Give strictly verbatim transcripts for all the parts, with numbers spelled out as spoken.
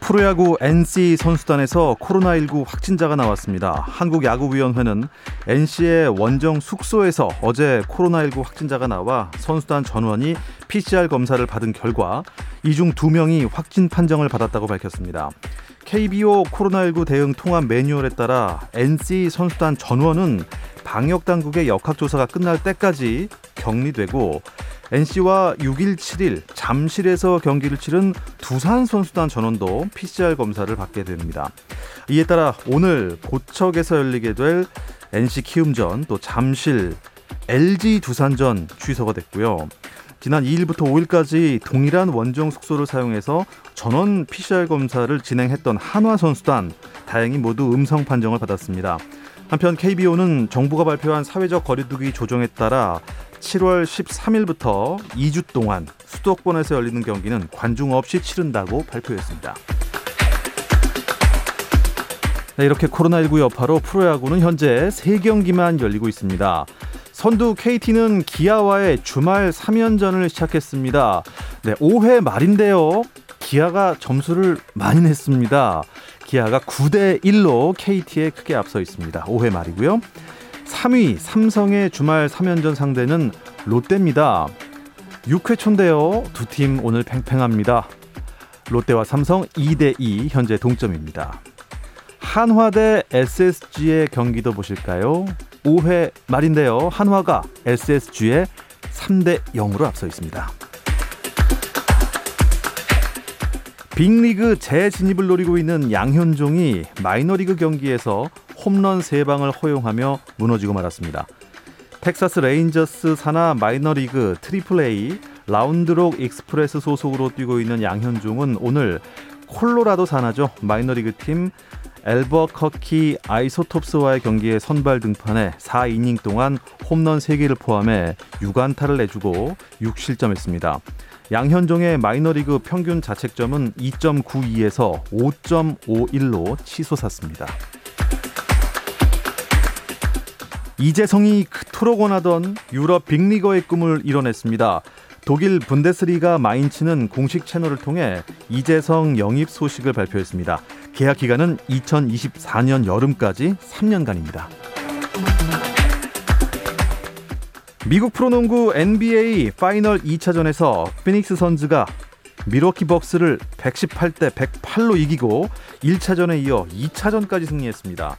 프로야구 엔씨 선수단에서 코로나십구 확진자가 나왔습니다. 한국야구위원회는 엔씨의 원정 숙소에서 어제 코로나십구 확진자가 나와 선수단 전원이 피씨알 검사를 받은 결과 이 중 두 명이 확진 판정을 받았다고 밝혔습니다. 케이비오 코로나십구 대응 통합 매뉴얼에 따라 엔씨 선수단 전원은 방역당국의 역학조사가 끝날 때까지 격리되고 엔씨와 육일, 칠일 잠실에서 경기를 치른 두산 선수단 전원도 피씨알 검사를 받게 됩니다. 이에 따라 오늘 고척에서 열리게 될 엔씨 키움전, 또 잠실, 엘지 두산전 취소가 됐고요. 지난 이일부터 오일까지 동일한 원정 숙소를 사용해서 전원 피씨알 검사를 진행했던 한화 선수단, 다행히 모두 음성 판정을 받았습니다. 한편 케이비오는 정부가 발표한 사회적 거리두기 조정에 따라 칠월 십삼일부터 이 주 동안 수도권에서 열리는 경기는 관중 없이 치른다고 발표했습니다. 네, 이렇게 코로나십구 여파로 프로야구는 현재 세 경기만 열리고 있습니다. 선두 케이티는 기아와의 주말 삼 연전을 시작했습니다. 네, 오 회 말인데요. 기아가 점수를 많이 냈습니다. 기아가 구 대 일로 케이티에 크게 앞서 있습니다. 오 회 말이고요. 삼 위 삼성의 주말 삼 연전 상대는 롯데입니다. 육 회 초인데요. 두 팀 오늘 팽팽합니다. 롯데와 삼성 이 대 이 현재 동점입니다. 한화 대 에스에스지의 경기도 보실까요? 오 회 말인데요. 한화가 에스에스지에 삼 대 영으로 앞서 있습니다. 빅리그 재진입을 노리고 있는 양현종이 마이너리그 경기에서 홈런 세 방을 허용하며 무너지고 말았습니다. 텍사스 레인저스 산하 마이너리그 트리플 에이 라운드록 익스프레스 소속으로 뛰고 있는 양현종은 오늘 콜로라도 산하죠. 마이너리그 팀 엘버커키 아이소톱스와의 경기에 선발 등판해 사 이닝 동안 홈런 세 개를 포함해 육 안타를 내주고 육 실점했습니다. 양현종의 마이너리그 평균 자책점은 이 점 구이에서 오 점 오일로 치솟았습니다. 이재성이 그토록 원하던 유럽 빅리거의 꿈을 이뤄냈습니다. 독일 분데스리가 마인츠는 공식 채널을 통해 이재성 영입 소식을 발표했습니다. 계약 기간은 이천이십사년 여름까지 삼 년간입니다. 미국 프로농구 엔비에이 파이널 이 차전에서 피닉스 선즈가 밀워키 벅스를 백십팔 대 백팔로 이기고 일 차전에 이어 이 차전까지 승리했습니다.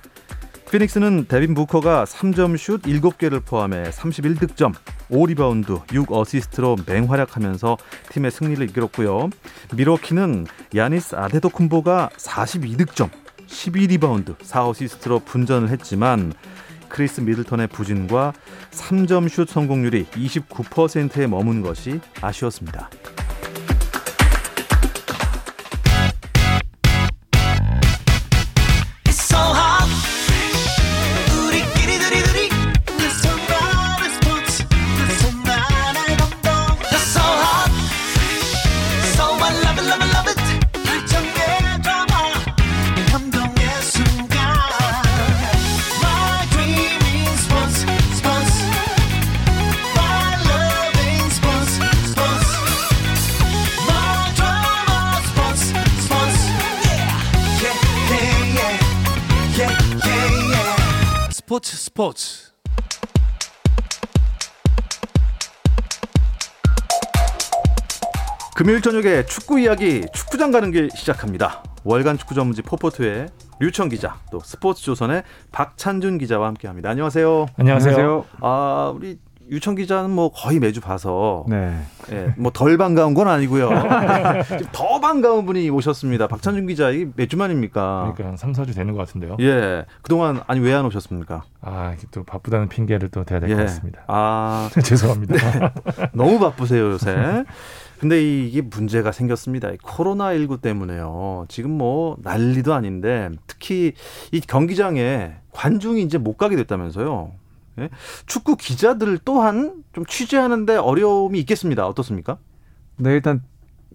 피닉스는 데빈 부커가 삼 점 슛 일곱 개를 포함해 삼십일 득점, 오 리바운드, 육 어시스트로 맹활약하면서 팀의 승리를 이끌었고요. 밀워키는 야니스 아데토쿤보가 사십이 득점, 십이 리바운드, 사 어시스트로 분전을 했지만 크리스 미들턴의 부진과 삼 점 슛 성공률이 이십구 퍼센트에 머문 것이 아쉬웠습니다. 스포츠 스포츠 금요일 저녁에 축구 이야기, 축구장 가는 길 시작합니다. 월간 축구 전문지 포포트의 류천 기자, 또 스포츠조선의 박찬준 기자와 함께합니다. 안녕하세요. 안녕하세요. 아, 우리 유천 기자는 뭐 거의 매주 봐서 네. 예, 뭐 덜 반가운 건 아니고요. 더 반가운 분이 오셨습니다. 박찬준 기자, 이게 몇 주만입니까? 그러니까 한 삼, 사 주 되는 것 같은데요. 예, 그동안 아니 왜 안 오셨습니까? 아, 또 바쁘다는 핑계를 또 대야 될 것 예. 같습니다. 아, 죄송합니다. 네. 너무 바쁘세요 요새. 근데 이게 문제가 생겼습니다. 코로나십구 때문에요. 지금 뭐 난리도 아닌데 특히 이 경기장에 관중이 이제 못 가게 됐다면서요. 예? 축구 기자들 또한 좀 취재하는데 어려움이 있겠습니다. 어떻습니까? 네, 일단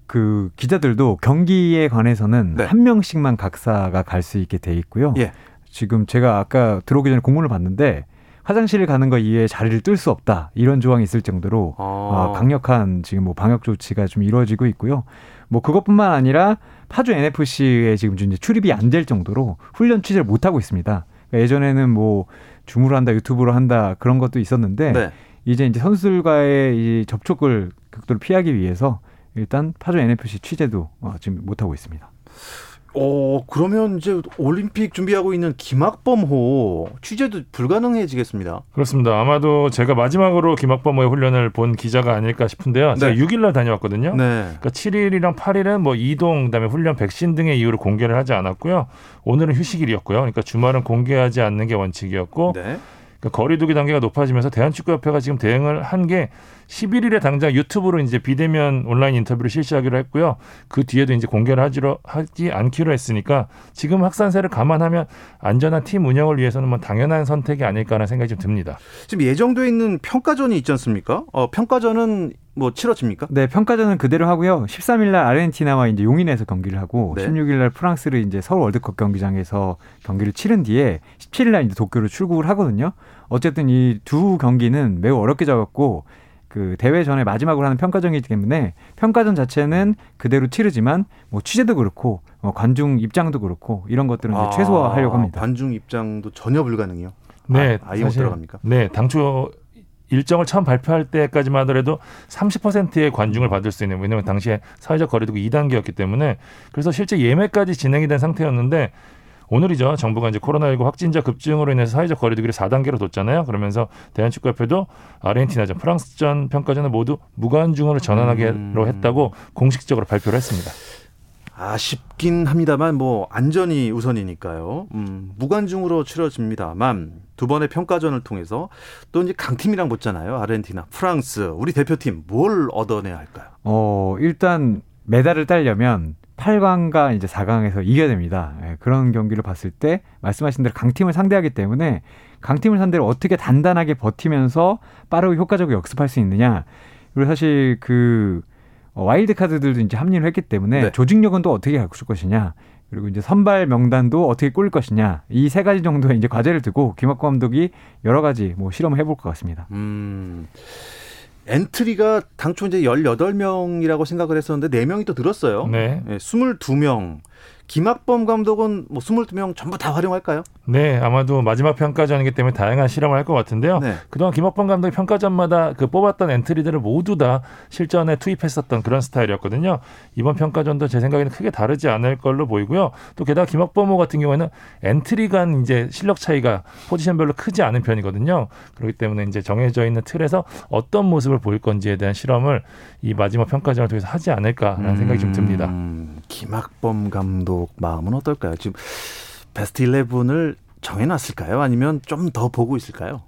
그 기자들도 경기에 관해서는 네. 한 명씩만 각사가 갈 수 있게 돼 있고요. 예. 지금 제가 아까 들어오기 전에 공문을 봤는데 화장실을 가는 것 이외에 자리를 뜰 수 없다 이런 조항이 있을 정도로 아. 어, 강력한 지금 뭐 방역 조치가 좀 이루어지고 있고요. 뭐 그것뿐만 아니라 파주 엔에프씨에 지금 이제 출입이 안 될 정도로 훈련 취재를 못 하고 있습니다. 그러니까 예전에는 뭐 줌으로 한다, 유튜브로 한다 그런 것도 있었는데 네. 이제 이제 선수들과의 이 접촉을 극도로 피하기 위해서 일단 파주 엔에프씨 취재도 어, 지금 못 하고 있습니다. 어 그러면 이제 올림픽 준비하고 있는 김학범호 취재도 불가능해지겠습니다. 그렇습니다. 아마도 제가 마지막으로 김학범호의 훈련을 본 기자가 아닐까 싶은데요. 제가 네. 육 일날 다녀왔거든요. 네. 그러니까 칠 일이랑 팔 일은 뭐 이동, 그다음에 훈련, 백신 등의 이유로 공개를 하지 않았고요. 오늘은 휴식일이었고요. 그러니까 주말은 공개하지 않는 게 원칙이었고 네. 그러니까 거리 두기 단계가 높아지면서 대한축구협회가 지금 대응을 한 게 십일 일에 당장 유튜브로 이제 비대면 온라인 인터뷰를 실시하기로 했고요. 그 뒤에도 이제 공개를 하지로, 하지 않기로 했으니까 지금 확산세를 감안하면 안전한 팀 운영을 위해서는 뭐 당연한 선택이 아닐까라는 생각이 좀 듭니다. 지금 예정돼 있는 평가전이 있지 않습니까? 어, 평가전은 뭐 치러집니까? 네, 평가전은 그대로 하고요. 십삼 일 날 아르헨티나와 이제 용인에서 경기를 하고 네. 십육 일 날 프랑스를 이제 서울 월드컵 경기장에서 경기를 치른 뒤에 십칠 일 날 이제 도쿄로 출국을 하거든요. 어쨌든 이 두 경기는 매우 어렵게 잡았고 그 대회 전에 마지막으로 하는 평가전이기 때문에 평가전 자체는 그대로 치르지만 뭐 취재도 그렇고 뭐 관중 입장도 그렇고 이런 것들은 이제 아, 최소화하려고 합니다. 관중 입장도 전혀 불가능해요? 네, 아, 아예 못 들어갑니까? 네, 당초 일정을 처음 발표할 때까지만 하더라도 삼십 퍼센트의 관중을 받을 수 있는, 왜냐하면 당시에 사회적 거리두기 이 단계였기 때문에 그래서 실제 예매까지 진행이 된 상태였는데 오늘이죠. 정부가 이제 코로나십구 확진자 급증으로 인해서 사회적 거리두기를 사 단계로 뒀잖아요. 그러면서 대한축구협회도 아르헨티나전, 프랑스전, 평가전을 모두 무관중으로 전환하기로 했다고 공식적으로 발표를 했습니다. 아쉽긴 합니다만 뭐 안전이 우선이니까요. 음, 무관중으로 치러집니다만 두 번의 평가전을 통해서 또 이제 강팀이랑 붙잖아요. 아르헨티나, 프랑스, 우리 대표팀 뭘 얻어내야 할까요? 어, 일단 메달을 따려면 팔 강과 이제 사 강에서 이겨야 됩니다. 예, 그런 경기를 봤을 때 말씀하신 대로 강팀을 상대하기 때문에 강팀을 상대로 어떻게 단단하게 버티면서 빠르고 효과적으로 역습할 수 있느냐. 그리고 사실 그 와일드카드들도 이제 합류를 했기 때문에 네. 조직력은 또 어떻게 갖고 줄 것이냐, 그리고 이제 선발 명단도 어떻게 꾸릴 것이냐, 이 세 가지 정도의 이제 과제를 두고 김학범 감독이 여러 가지 뭐 실험을 해볼 것 같습니다. 음, 엔트리가 당초 이제 열여덟 명이라고 생각을 했었는데 네 명이 또 늘었어요. 네. 네, 스물두 명. 김학범 감독은 뭐 스물두 명 전부 다 활용할까요? 네, 아마도 마지막 평가전이기 때문에 다양한 실험을 할 것 같은데요. 네. 그동안 김학범 감독이 평가전마다 그 뽑았던 엔트리들을 모두 다 실전에 투입했었던 그런 스타일이었거든요. 이번 평가전도 제 생각에는 크게 다르지 않을 걸로 보이고요. 또 게다가 김학범호 같은 경우에는 엔트리 간 이제 실력 차이가 포지션별로 크지 않은 편이거든요. 그렇기 때문에 이제 정해져 있는 틀에서 어떤 모습을 보일 건지에 대한 실험을 이 마지막 평가전을 통해서 하지 않을까라는 음, 생각이 좀 듭니다. 김학범 감독 마음은 어떨까요? 지금 베스트 십일을 정해놨을까요? 아니면 좀 더 보고 있을까요?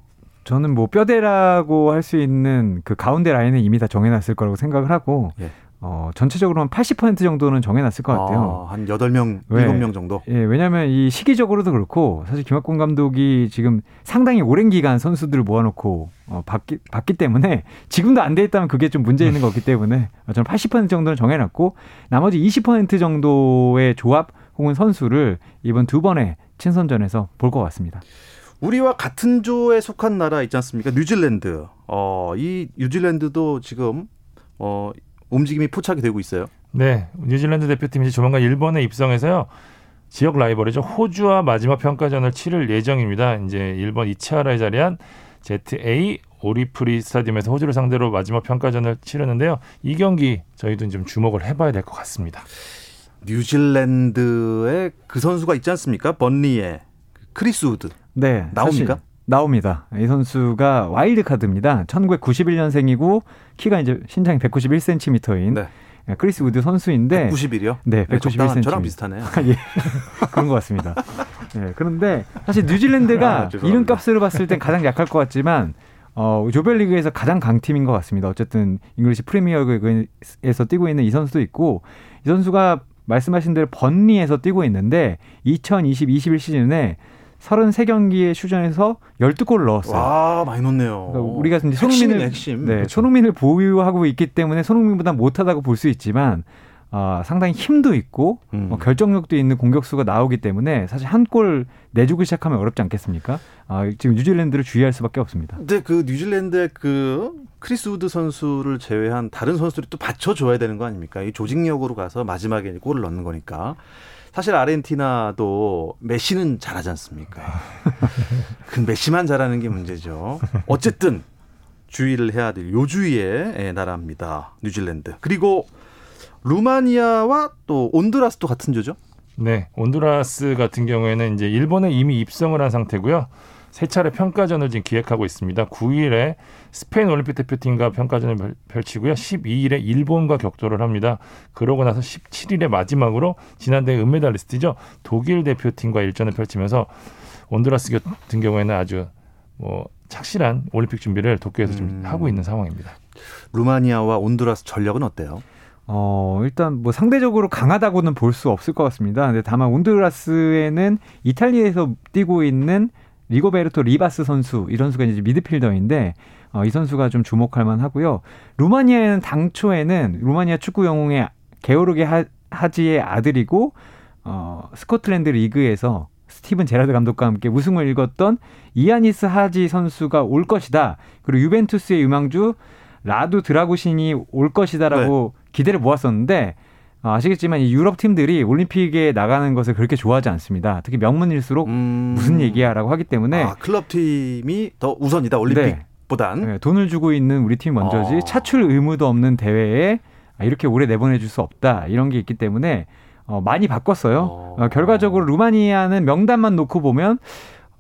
저는 뭐 뼈대라고 할 수 있는 그 가운데 라인은 이미 다 정해놨을 거라고 생각을 하고 예. 어, 전체적으로 한 팔십 퍼센트 정도는 정해놨을 것 같아요. 아, 한 여덟 명, 왜, 일곱 명 정도? 예, 왜냐하면 이 시기적으로도 그렇고 사실 김학범 감독이 지금 상당히 오랜 기간 선수들을 모아놓고 어, 봤기, 봤기 때문에 지금도 안 돼 있다면 그게 좀 문제 있는 거기 때문에 저는 팔십 퍼센트 정도는 정해놨고 나머지 이십 퍼센트 정도의 조합 혹은 선수를 이번 두 번의 친선전에서 볼 것 같습니다. 우리와 같은 조에 속한 나라 있지 않습니까? 뉴질랜드. 어, 이 뉴질랜드도 지금 어, 움직임이 포착이 되고 있어요. 네, 뉴질랜드 대표팀이 조만간 일본에 입성해서요. 지역 라이벌이죠. 호주와 마지막 평가전을 치를 예정입니다. 이제 일본 이치하라에 자리한 제트에이 오리프리 스타디움에서 호주를 상대로 마지막 평가전을 치르는데요. 이 경기 저희도 좀 주목을 해봐야 될 것 같습니다. 뉴질랜드의 그 선수가 있지 않습니까? 번리에 크리스우드. 네, 나옵니까? 사실, 나옵니다. 이 선수가 와일드카드입니다. 천구백구십일 년생이고 키가 이제 신장이 백구십일 센티미터인 네. 크리스우드 선수인데 백구십일이요? 네, 백구십일 센티미터. 네, 저랑 비슷하네요. 예, 그런 것 같습니다. 네, 그런데 사실 뉴질랜드가 아, 이름값으로 봤을 땐 가장 약할 것 같지만 어, 조별리그에서 가장 강팀인 것 같습니다. 어쨌든 잉글리시 프리미어리그에서 뛰고 있는 이 선수도 있고 이 선수가 말씀하신 대로 번리에서 뛰고 있는데 이천이십 이십일 시즌에 서른세 경기에 출전해서 열두 골을 넣었어요. 와, 많이 넣었네요. 그러니까 우리가 이제 손흥민을, 핵심. 네, 그렇죠. 손흥민을 보유하고 있기 때문에 손흥민보다 못하다고 볼 수 있지만 어, 상당히 힘도 있고 음. 어, 결정력도 있는 공격수가 나오기 때문에 사실 한 골 내주기 시작하면 어렵지 않겠습니까? 어, 지금 뉴질랜드를 주의할 수밖에 없습니다. 근데 그 뉴질랜드의 그 크리스우드 선수를 제외한 다른 선수들이 또 받쳐줘야 되는 거 아닙니까? 이 조직력으로 가서 마지막에 골을 넣는 거니까. 사실 아르헨티나도 메시는 잘하지 않습니까? 그 메시만 잘하는 게 문제죠. 어쨌든 주의를 해야 될 요주의의 나라입니다. 뉴질랜드. 그리고 루마니아와 또 온두라스도 같은 조죠? 네. 온두라스 같은 경우에는 이제 일본에 이미 입성을 한 상태고요. 세 차례 평가전을 지금 기획하고 있습니다. 구일에 스페인 올림픽 대표팀과 평가전을 펼치고요. 십이일에 일본과 격돌을 합니다. 그러고 나서 십칠일에 마지막으로 지난해 은메달리스트죠. 독일 대표팀과 일전을 펼치면서 온두라스 같은 경우에는 아주 뭐 착실한 올림픽 준비를 도쿄에서 지금 음. 하고 있는 상황입니다. 루마니아와 온두라스 전력은 어때요? 어, 일단 뭐 상대적으로 강하다고는 볼 수 없을 것 같습니다. 근데 다만 온두라스에는 이탈리아에서 뛰고 있는 리고베르토 리바스 선수, 이 선수가 이제 미드필더인데 어, 이 선수가 좀 주목할 만하고요. 루마니아에는 당초에는 루마니아 축구 영웅의 게오르게 하지의 아들이고 어, 스코틀랜드 리그에서 스티븐 제라드 감독과 함께 우승을 일궜던 이아니스 하지 선수가 올 것이다. 그리고 유벤투스의 유망주 라두 드라구신이 올 것이다라고 네. 기대를 모았었는데 아시겠지만 이 유럽 팀들이 올림픽에 나가는 것을 그렇게 좋아하지 않습니다. 특히 명문일수록 음... 무슨 얘기야라고 하기 때문에 아, 클럽 팀이 더 우선이다 올림픽보단 네. 네, 돈을 주고 있는 우리 팀이 먼저지 어... 차출 의무도 없는 대회에 이렇게 오래 내보내줄 수 없다 이런 게 있기 때문에 어, 많이 바꿨어요. 어... 어, 결과적으로 루마니아는 명단만 놓고 보면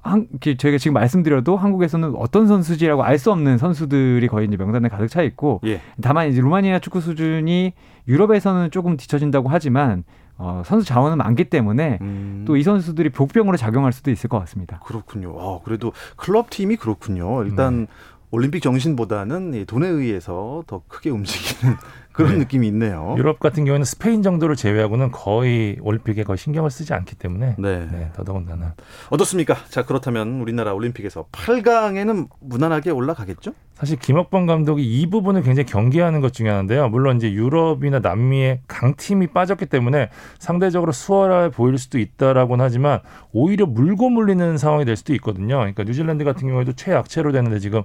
한, 저희가 지금 말씀드려도 한국에서는 어떤 선수지라고 알 수 없는 선수들이 거의 이제 명단에 가득 차 있고 예. 다만 이제 루마니아 축구 수준이 유럽에서는 조금 뒤처진다고 하지만 어, 선수 자원은 많기 때문에 음. 또 이 선수들이 복병으로 작용할 수도 있을 것 같습니다. 그렇군요. 아, 그래도 클럽 팀이 그렇군요. 일단 네. 올림픽 정신보다는 돈에 의해서 더 크게 움직이는 그런 네. 느낌이 있네요. 유럽 같은 경우에는 스페인 정도를 제외하고는 거의 올림픽에 거의 신경을 쓰지 않기 때문에 네. 네, 더더군다나. 어떻습니까? 자, 그렇다면 우리나라 올림픽에서 팔 강에는 무난하게 올라가겠죠? 사실 김학범 감독이 이 부분을 굉장히 경계하는 것 중에 하나인데요. 물론 이제 유럽이나 남미의 강팀이 빠졌기 때문에 상대적으로 수월해 보일 수도 있다라고는 하지만 오히려 물고 물리는 상황이 될 수도 있거든요. 그러니까 뉴질랜드 같은 경우에도 최약체로 되는데 지금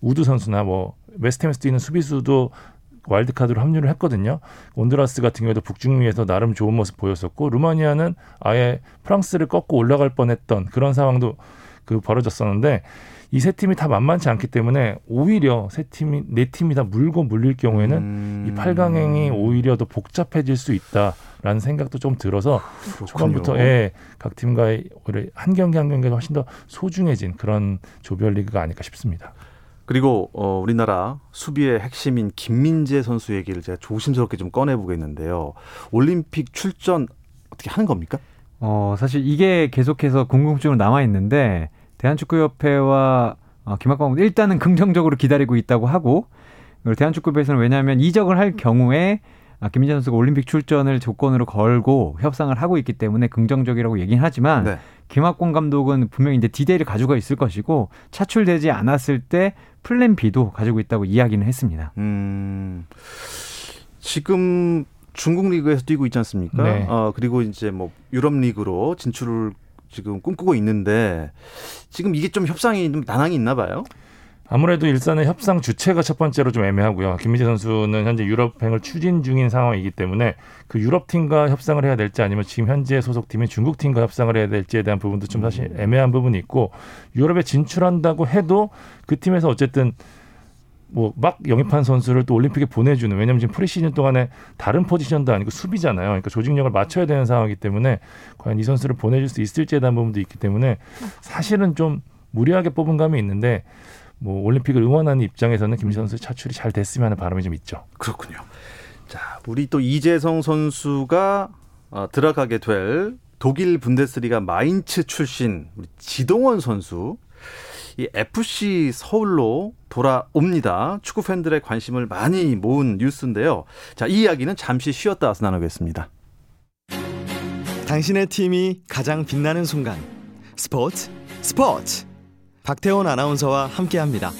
우드 선수나 뭐 웨스트햄에서 뛰는 수비수도 와일드카드로 합류를 했거든요. 온두라스 같은 경우에도 북중미에서 나름 좋은 모습 보였었고 루마니아는 아예 프랑스를 꺾고 올라갈 뻔했던 그런 상황도 그 벌어졌었는데 이 세 팀이 다 만만치 않기 때문에 오히려 세 팀이 네 팀이 다 물고 물릴 경우에는 음... 이 팔 강행이 오히려 더 복잡해질 수 있다라는 생각도 좀 들어서 그렇군요. 초반부터 예, 각 팀과의 한 경기 한 경기가 훨씬 더 소중해진 그런 조별리그가 아닐까 싶습니다. 그리고 어, 우리나라 수비의 핵심인 김민재 선수 얘기를 제가 조심스럽게 좀 꺼내보겠는데요. 올림픽 출전 어떻게 하는 겁니까? 어, 사실 이게 계속해서 궁금증으로 남아있는데 대한축구협회와 어, 김학범 일단은 긍정적으로 기다리고 있다고 하고 그리고 대한축구협회에서는 왜냐하면 이적을 할 경우에 아, 김민재 선수가 올림픽 출전을 조건으로 걸고 협상을 하고 있기 때문에 긍정적이라고 얘기는 하지만 네. 김학권 감독은 분명히 이제 디데이를 가지고 있을 것이고 차출되지 않았을 때 플랜 B도 가지고 있다고 이야기는 했습니다. 음, 지금 중국 리그에서 뛰고 있지 않습니까? 네. 어, 그리고 이제 뭐 유럽 리그로 진출을 지금 꿈꾸고 있는데 지금 이게 좀 협상이 좀 난항이 있나 봐요? 아무래도 일단은 협상 주체가 첫 번째로 좀 애매하고요. 김민재 선수는 현재 유럽행을 추진 중인 상황이기 때문에 그 유럽팀과 협상을 해야 될지 아니면 지금 현재 소속팀인 중국팀과 협상을 해야 될지에 대한 부분도 좀 사실 애매한 부분이 있고 유럽에 진출한다고 해도 그 팀에서 어쨌든 뭐 막 영입한 선수를 또 올림픽에 보내주는 왜냐하면 지금 프리시즌 동안에 다른 포지션도 아니고 수비잖아요. 그러니까 조직력을 맞춰야 되는 상황이기 때문에 과연 이 선수를 보내줄 수 있을지에 대한 부분도 있기 때문에 사실은 좀 무리하게 뽑은 감이 있는데 뭐 올림픽을 응원하는 입장에서는 김 선수의 차출이 잘 됐으면 하는 바람이 좀 있죠. 그렇군요. 자, 우리 또 이재성 선수가 어, 들어가게 될 독일 분데스리가 마인츠 출신 우리 지동원 선수, 이 에프씨 서울로 돌아옵니다. 축구 팬들의 관심을 많이 모은 뉴스인데요. 자, 이 이야기는 잠시 쉬었다 와서 나누겠습니다. 당신의 팀이 가장 빛나는 순간, 스포츠 스포츠 박태원 아나운서와 함께합니다.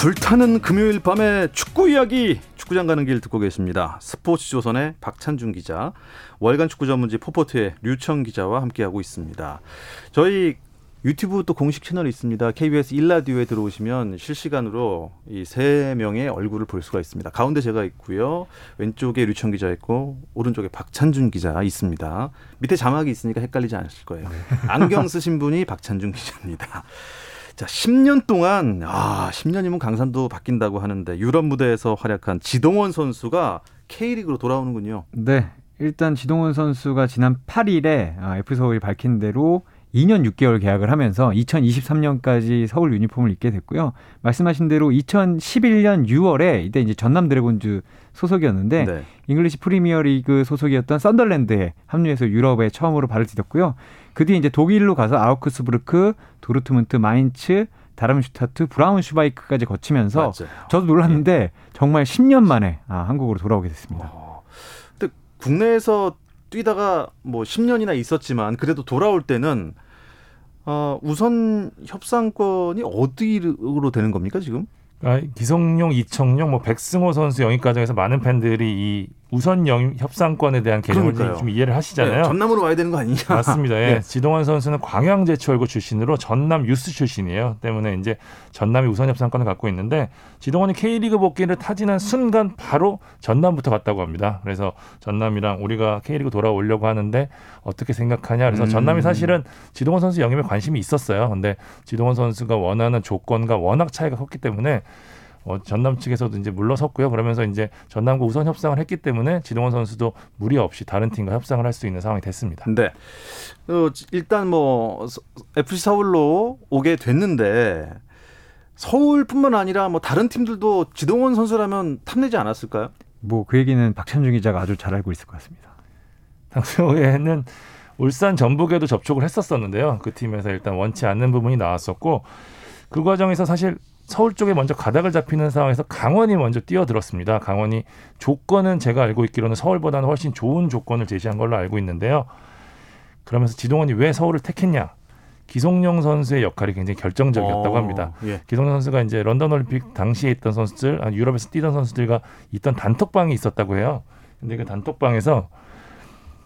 불타는 금요일 밤의 축구 이야기, 축구장 가는 길 듣고 계십니다. 스포츠조선의 박찬준 기자, 월간 축구 전문지 포포트의 류천 기자와 함께하고 있습니다. 저희 유튜브 또 공식 채널이 있습니다. 케이비에스 일 라디오에 들어오시면 실시간으로 이 세 명의 얼굴을 볼 수가 있습니다. 가운데 제가 있고요. 왼쪽에 류천 기자 있고 오른쪽에 박찬준 기자 있습니다. 밑에 자막이 있으니까 헷갈리지 않으실 거예요. 안경 쓰신 분이 박찬준 기자입니다. 자, 십 년 동안, 아, 십 년이면 강산도 바뀐다고 하는데 유럽 무대에서 활약한 지동원 선수가 K리그로 돌아오는군요. 네. 일단 지동원 선수가 지난 팔 일에 에프서울이 밝힌 대로 이 년 육 개월 계약을 하면서 이천이십삼 년까지 서울 유니폼을 입게 됐고요. 말씀하신 대로 이천십일 년 유월에 이때 이제 전남 드래곤즈 소속이었는데 네. 잉글리시 프리미어리그 소속이었던 썬더랜드에 합류해서 유럽에 처음으로 발을 디뎠고요. 그 뒤에 이제 독일로 가서 아우크스부르크, 도르트문트, 마인츠, 다름슈타트, 브라운슈바이크까지 거치면서 맞아요. 저도 놀랐는데 네. 정말 십 년 만에 아, 한국으로 돌아오게 됐습니다. 어, 근데 국내에서 뛰다가 뭐 십 년이나 있었지만 그래도 돌아올 때는 어, 우선 협상권이 어디로 되는 겁니까 지금? 아, 기성용, 이청용, 뭐 백승호 선수 영입 과정에서 많은 팬들이 이 우선 영입 협상권에 대한 개념을 좀 이해를 하시잖아요. 네, 전남으로 와야 되는 거 아니냐? 맞습니다. 예. 네. 지동원 선수는 광양제철고 출신으로 전남 유스 출신이에요. 때문에 이제 전남이 우선 협상권을 갖고 있는데 지동원이 K리그 복귀를 타진한 순간 바로 전남부터 갔다고 합니다. 그래서 전남이랑 우리가 K리그 돌아오려고 하는데 어떻게 생각하냐? 그래서 음. 전남이 사실은 지동원 선수 영입에 관심이 있었어요. 근데 지동원 선수가 원하는 조건과 워낙 차이가 컸기 때문에 어, 전남 측에서도 이제 물러섰고요. 그러면서 이제 전남과 우선 협상을 했기 때문에 지동원 선수도 무리 없이 다른 팀과 협상을 할 수 있는 상황이 됐습니다. 네. 어, 일단 뭐 에프씨 서울로 오게 됐는데 서울뿐만 아니라 뭐 다른 팀들도 지동원 선수라면 탐내지 않았을까요? 뭐 그 얘기는 박찬준 기자가 아주 잘 알고 있을 것 같습니다. 당초에는 울산 전북에도 접촉을 했었었는데요. 그 팀에서 일단 원치 않는 부분이 나왔었고 그 과정에서 사실 서울 쪽에 먼저 가닥을 잡히는 상황에서 강원이 먼저 뛰어들었습니다. 강원이 조건은 제가 알고 있기로는 서울보다는 훨씬 좋은 조건을 제시한 걸로 알고 있는데요. 그러면서 지동원이 왜 서울을 택했냐? 기성용 선수의 역할이 굉장히 결정적이었다고 합니다. 예. 기성용 선수가 이제 런던 올림픽 당시에 있던 선수들, 유럽에서 뛰던 선수들과 있던 단톡방이 있었다고 해요. 근데 그 단톡방에서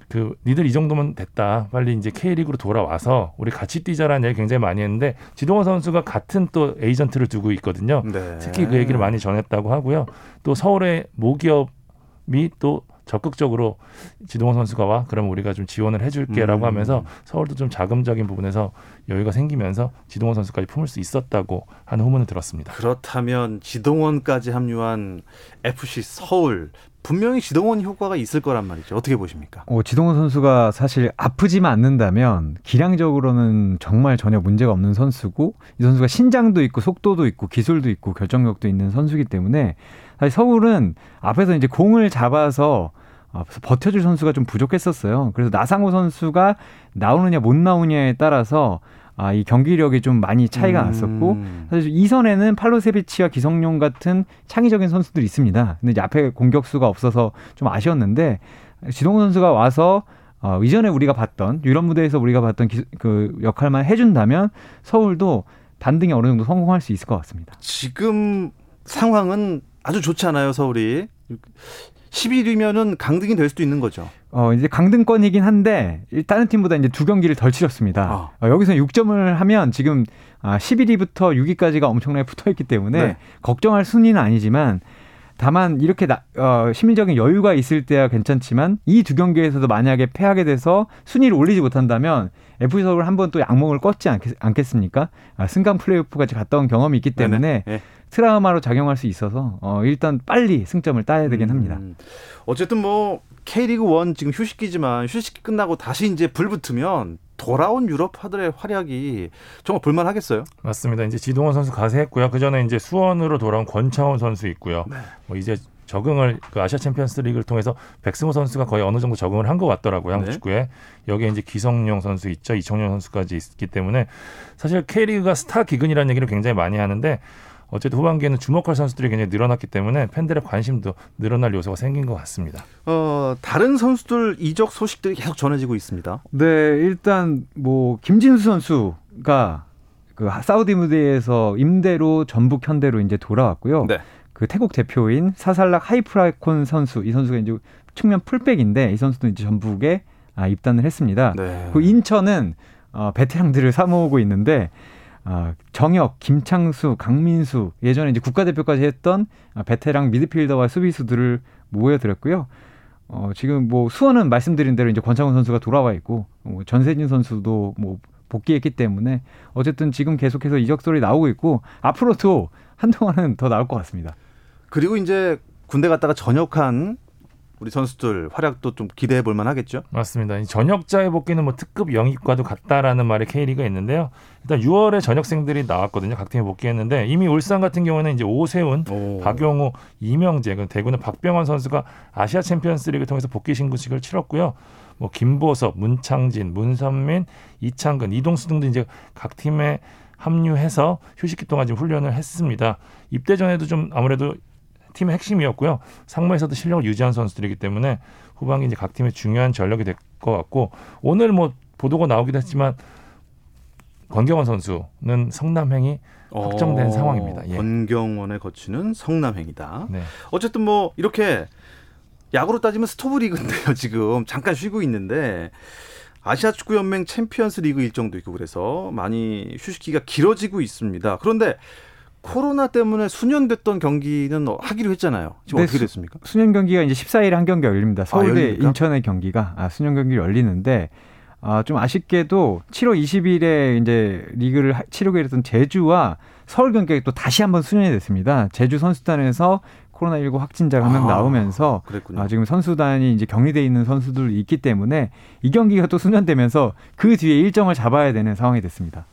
그 니들 이 정도면 됐다. 빨리 이제 K리그로 돌아와서 우리 같이 뛰자라는 얘기 굉장히 많이 했는데 지동원 선수가 같은 또 에이전트를 두고 있거든요. 네. 특히 그 얘기를 많이 전했다고 하고요. 또 서울의 모기업이 또 적극적으로 지동원 선수가 와 그럼 우리가 좀 지원을 해줄게라고 음. 하면서 서울도 좀 자금적인 부분에서 여유가 생기면서 지동원 선수까지 품을 수 있었다고 하는 후문을 들었습니다. 그렇다면 지동원까지 합류한 에프씨 서울 분명히 지동원 효과가 있을 거란 말이죠. 어떻게 보십니까? 어, 지동원 선수가 사실 아프지만 않는다면 기량적으로는 정말 전혀 문제가 없는 선수고 이 선수가 신장도 있고 속도도 있고 기술도 있고 결정력도 있는 선수이기 때문에 사실 서울은 앞에서 이제 공을 잡아서 버텨줄 선수가 좀 부족했었어요. 그래서 나상호 선수가 나오느냐 못 나오느냐에 따라서 아, 이 경기력이 좀 많이 차이가 음. 났었고 사실 이 선에는 팔로세비치와 기성용 같은 창의적인 선수들이 있습니다. 근데 이제 앞에 공격수가 없어서 좀 아쉬웠는데 지동원 선수가 와서 어, 이전에 우리가 봤던 유럽 무대에서 우리가 봤던 기, 그 역할만 해준다면 서울도 반등이 어느 정도 성공할 수 있을 것 같습니다. 지금 상황은 아주 좋지 않아요, 서울이. 십 위면은 강등이 될 수도 있는 거죠. 어, 이제 강등권이긴 한데, 다른 팀보다 이제 두 경기를 덜 치렀습니다. 아. 어, 여기서 육 점을 하면 지금 아, 십일 위부터 육 위까지가 엄청나게 붙어 있기 때문에 네. 걱정할 순위는 아니지만, 다만 이렇게 나, 어, 심리적인 여유가 있을 때야 괜찮지만, 이 두 경기에서도 만약에 패하게 돼서 순위를 올리지 못한다면, 에프씨 서울 한 번 또 악몽을 꿨지 않겠, 않겠습니까? 아, 승강 플레이오프까지 갔다 온 경험이 있기 때문에, 네, 네. 트라우마로 작용할 수 있어서 어, 일단 빨리 승점을 따야 되긴 합니다. 음, 어쨌든 뭐 K리그 일 지금 휴식기지만 휴식기 끝나고 다시 이제 불 붙으면 돌아온 유럽 하들의 활약이 정말 볼만하겠어요. 맞습니다. 이제 지동원 선수 가세했고요. 그 전에 이제 수원으로 돌아온 권창훈 선수 있고요. 네. 뭐 이제 적응을 그 아시아 챔피언스리그를 통해서 백승호 선수가 거의 어느 정도 적응을 한 것 같더라고요. 한국 네. 축구에. 여기에 이제 기성용 선수 있죠. 이청용 선수까지 있기 때문에 사실 K리그가 스타 기근이라는 얘기를 굉장히 많이 하는데 어쨌든 후반기에는 주목할 선수들이 굉장히 늘어났기 때문에 팬들의 관심도 늘어날 요소가 생긴 것 같습니다. 어, 다른 선수들 이적 소식들이 계속 전해지고 있습니다. 네, 일단 뭐 김진수 선수가 그 사우디 무대에서 임대로 전북 현대로 이제 돌아왔고요. 네. 그 태국 대표인 사살락 하이프라콘 선수, 이 선수가 이제 측면 풀백인데 이 선수도 이제 전북에 아, 입단을 했습니다. 네. 그 인천은 어, 베테랑들을 사모으고 있는데. 아, 정혁, 김창수, 강민수 예전에 이제 국가대표까지 했던 베테랑 미드필더와 수비수들을 모여들었고요. 어, 지금 뭐 수원은 말씀드린 대로 이제 권창훈 선수가 돌아와 있고 뭐 전세진 선수도 뭐 복귀했기 때문에 어쨌든 지금 계속해서 이적설이 나오고 있고 앞으로도 한동안은 더 나올 것 같습니다. 그리고 이제 군대 갔다가 전역한 우리 선수들 활약도 좀 기대해 볼 만하겠죠? 맞습니다. 전역자의 복귀는 뭐 특급 영입과도 같다라는 말이 K리그가 있는데요. 일단 유월에 전역생들이 나왔거든요. 각 팀에 복귀했는데 이미 울산 같은 경우는 이제 오세훈, 오. 박용호, 이명재, 대구는 박병환 선수가 아시아 챔피언스리그 통해서 복귀 신고식을 치렀고요. 뭐 김보섭, 문창진, 문선민, 이창근, 이동수 등등 이제 각 팀에 합류해서 휴식기 동안 지금 훈련을 했습니다. 입대 전에도 좀 아무래도 팀의 핵심이었고요. 상무에서도 실력을 유지한 선수들이기 때문에 후반기 이제 각 팀의 중요한 전력이 될 것 같고 오늘 뭐 보도가 나오기도 했지만 권경원 선수는 성남행이 확정된 어, 상황입니다. 예. 권경원의 거치는 성남행이다. 네. 어쨌든 뭐 이렇게 야구로 따지면 스토브리그인데요. 지금 잠깐 쉬고 있는데 아시아 축구연맹 챔피언스리그 일정도 있고 그래서 많이 휴식기가 길어지고 있습니다. 그런데 코로나 때문에 수년됐던 경기는 하기로 했잖아요. 지금 네, 어떻게 됐습니까? 수, 수년 경기가 이제 십사일에 한 경기가 열립니다. 서울대 아, 인천의 경기가 아, 수년 경기를 열리는데 아, 좀 아쉽게도 칠월 이십일에 이제 리그를 치르게 됐던 제주와 서울 경기가 또 다시 한번 수년이 됐습니다. 제주 선수단에서 코로나십구 확진자가 한 명 아, 나오면서 아, 지금 선수단이 이제 격리되어 있는 선수들이 있기 때문에 이 경기가 또 수년되면서 그 뒤에 일정을 잡아야 되는 상황이 됐습니다.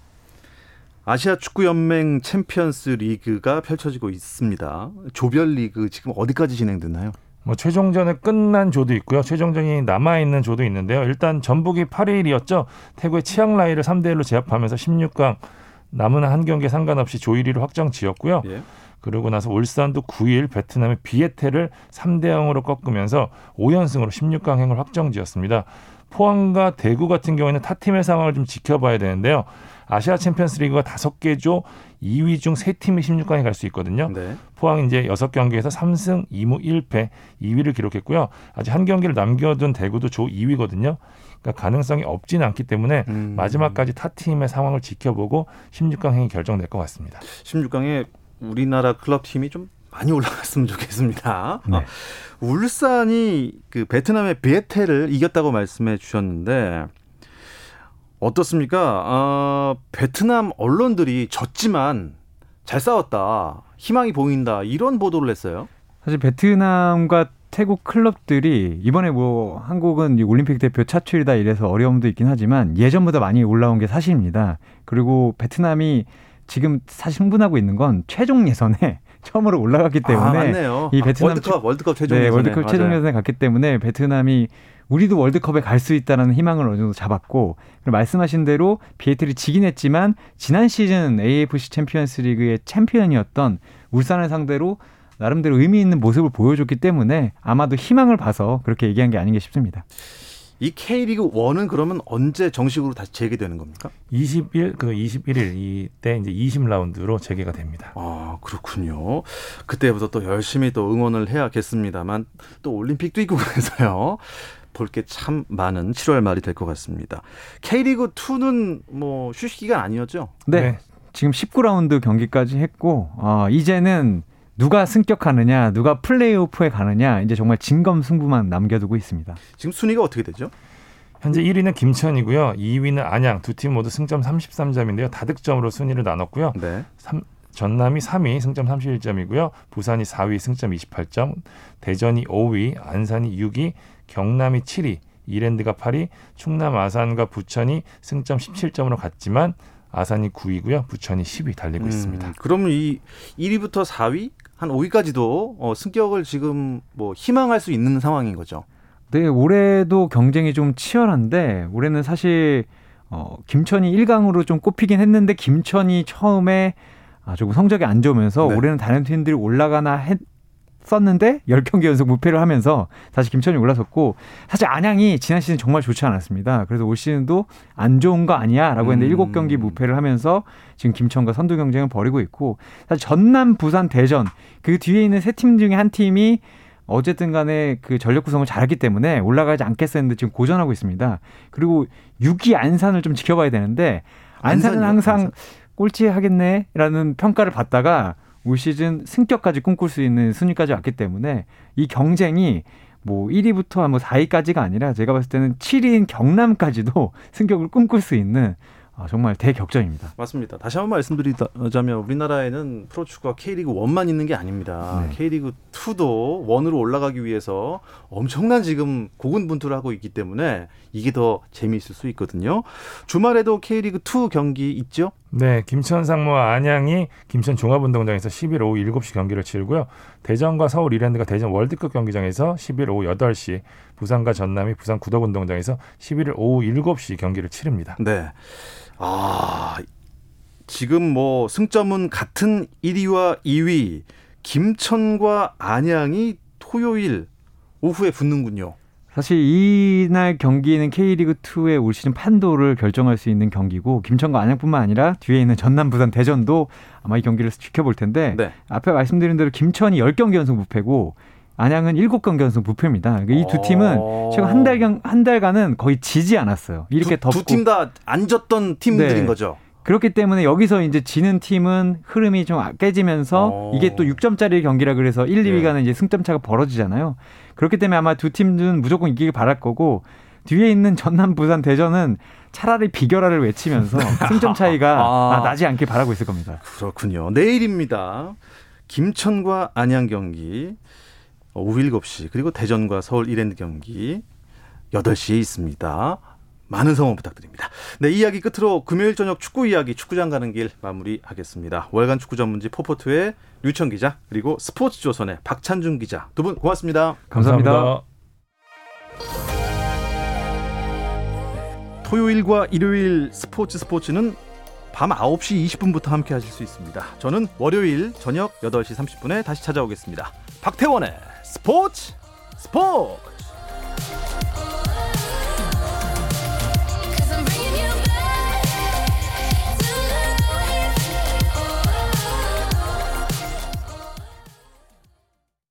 아시아 축구연맹 챔피언스 리그가 펼쳐지고 있습니다. 조별리그 지금 어디까지 진행됐나요? 뭐 최종전에 끝난 조도 있고요. 최종전이 남아있는 조도 있는데요. 일단 전북이 팔 대 일이었죠. 태국의 치앙라이를 삼 대 일로 제압하면서 십육강 남은 한 경기에 상관없이 조 일 위를 확정 지었고요. 예. 그러고 나서 울산도 구일 베트남의 비에테를 삼 대 영으로 꺾으면서 오연승으로 십육강행을 확정 지었습니다. 포항과 대구 같은 경우에는 타팀의 상황을 좀 지켜봐야 되는데요. 아시아 챔피언스 리그가 다섯 개 조 이 위 중 세 팀이 십육강에 갈 수 있거든요. 네. 포항이 이제 여섯 경기에서 삼승 이무 일패 이 위를 기록했고요. 아직 한 경기를 남겨둔 대구도 조 이 위거든요. 그러니까 가능성이 없진 않기 때문에 음. 마지막까지 타팀의 상황을 지켜보고 십육강행이 결정될 것 같습니다. 십육강에 우리나라 클럽팀이 좀 많이 올라갔으면 좋겠습니다. 네. 아, 울산이 그 베트남의 비에테를 이겼다고 말씀해 주셨는데 어떻습니까? 어, 베트남 언론들이 졌지만 잘 싸웠다, 희망이 보인다 이런 보도를 했어요. 사실 베트남과 태국 클럽들이 이번에 뭐 한국은 올림픽 대표 차출이다 이래서 어려움도 있긴 하지만 예전보다 많이 올라온 게 사실입니다. 그리고 베트남이 지금 사실 흥분하고 있는 건 최종 예선에 처음으로 올라갔기 때문에 아, 이 베트남 월드컵 월드컵 최종 네, 예선에 월드컵 최종 맞아요. 예선에 갔기 때문에 베트남이 우리도 월드컵에 갈 수 있다는 희망을 어느 정도 잡았고 그리고 말씀하신 대로 비에트를 지긴 했지만 지난 시즌 에이에프씨 챔피언스리그의 챔피언이었던 울산을 상대로 나름대로 의미 있는 모습을 보여줬기 때문에 아마도 희망을 봐서 그렇게 얘기한 게 아닌가 싶습니다. 이 K리그 일은 그러면 언제 정식으로 다시 재개되는 겁니까? 이십일, 그 이십일일 이때 이제 이십 라운드로 재개가 됩니다. 아, 그렇군요. 그때부터 또 열심히 또 응원을 해야겠습니다만 또 올림픽도 있고 그래서요. 볼 게 참 많은 칠월 말이 될 것 같습니다. K리그 이는 뭐 휴식기간 아니었죠? 네. 네. 지금 십구 라운드 경기까지 했고 어, 이제는 누가 승격하느냐, 누가 플레이오프에 가느냐, 이제 정말 진검승부만 남겨두고 있습니다. 지금 순위가 어떻게 되죠? 현재 일 위는 김천이고요. 이 위는 안양. 두 팀 모두 승점 삼십삼 점인데요. 다득점으로 순위를 나눴고요. 네. 삼, 전남이 삼 위 승점 삼십일 점이고요. 부산이 사 위 승점 이십팔 점. 대전이 오 위, 안산이 육 위, 경남이 칠 위, 이랜드가 팔 위, 충남 아산과 부천이 승점 십칠 점으로 갔지만 아산이 구 위고요. 부천이 십 위 달리고 음, 있습니다. 그러면 이 일 위부터 사 위, 한 오 위까지도 어, 승격을 지금 뭐 희망할 수 있는 상황인 거죠. 네, 올해도 경쟁이 좀 치열한데 올해는 사실 어, 김천이 일 강으로 좀 꼽히긴 했는데 김천이 처음에 아, 조금 성적이 안 좋으면서 네. 올해는 다른 팀들이 올라가나 했 썼는데 십 경기 연속 무패를 하면서 다시 김천이 올라섰고 사실 안양이 지난 시즌 정말 좋지 않았습니다. 그래서 올 시즌도 안 좋은 거 아니야 라고 했는데 음. 일곱 경기 무패를 하면서 지금 김천과 선두 경쟁을 벌이고 있고 사실 전남, 부산, 대전 그 뒤에 있는 세 팀 중에 한 팀이 어쨌든 간에 그 전력 구성을 잘했기 때문에 올라가지 않겠었는데 지금 고전하고 있습니다. 그리고 육 위 안산을 좀 지켜봐야 되는데 안산은 항상 안산. 꼴찌 하겠네라는 평가를 받다가 올 시즌 승격까지 꿈꿀 수 있는 순위까지 왔기 때문에 이 경쟁이 뭐 일 위부터 뭐 사 위까지가 아니라 제가 봤을 때는 칠 위인 경남까지도 승격을 꿈꿀 수 있는 정말 대격전입니다. 맞습니다. 다시 한번 말씀드리자면 우리나라에는 프로축구와 K리그 일만 있는 게 아닙니다. 네. K리그 이도 일으로 올라가기 위해서 엄청난 지금 고군분투를 하고 있기 때문에 이게 더 재미있을 수 있거든요. 주말에도 K리그 이 경기 있죠? 네. 김천 상무와 안양이 김천 종합운동장에서 십일 오후 일곱 시 경기를 치르고요. 대전과 서울 이랜드가 대전 월드컵 경기장에서 십일 오후 여덟 시, 부산과 전남이 부산 구덕운동장에서 십일 오후 일곱 시 경기를 치릅니다. 네. 아, 지금 뭐 승점은 같은 일 위와 이 위 김천과 안양이 토요일 오후에 붙는군요. 사실 이날 경기는 K리그이의 올 시즌 판도를 결정할 수 있는 경기고 김천과 안양뿐만 아니라 뒤에 있는 전남, 부산, 대전도 아마 이 경기를 지켜볼 텐데 네. 앞에 말씀드린 대로 김천이 십 경기 연속 무패고 안양은 일곱 경기 연속 무패입니다. 그러니까 이 두 팀은 최근 한 달간, 한 달간은 거의 지지 않았어요. 이렇게 두, 두 팀 다 안 졌던 팀들인 네. 거죠. 그렇기 때문에 여기서 이제 지는 팀은 흐름이 좀 깨지면서 오. 이게 또 육 점짜리 경기라 그래서 일, 네. 이 위가는 이제 승점 차가 벌어지잖아요. 그렇기 때문에 아마 두 팀들은 무조건 이기길 바랄 거고 뒤에 있는 전남, 부산, 대전은 차라리 비결하를 외치면서 승점 차이가 아. 나지 않길 바라고 있을 겁니다. 그렇군요. 내일입니다. 김천과 안양 경기 오후 일곱 시 그리고 대전과 서울 이랜드 경기 여덟 시에 있습니다. 많은 성원 부탁드립니다. 네, 이 이야기 끝으로 금요일 저녁 축구 이야기 축구장 가는 길 마무리하겠습니다. 월간 축구 전문지 포포투의 류천 기자 그리고 스포츠조선의 박찬준 기자 두 분 고맙습니다. 감사합니다. 감사합니다. 토요일과 일요일 스포츠 스포츠는 밤 아홉 시 이십 분부터 함께 하실 수 있습니다. 저는 월요일 저녁 여덟 시 삼십 분에 다시 찾아오겠습니다. 박태원의 스포츠 스포츠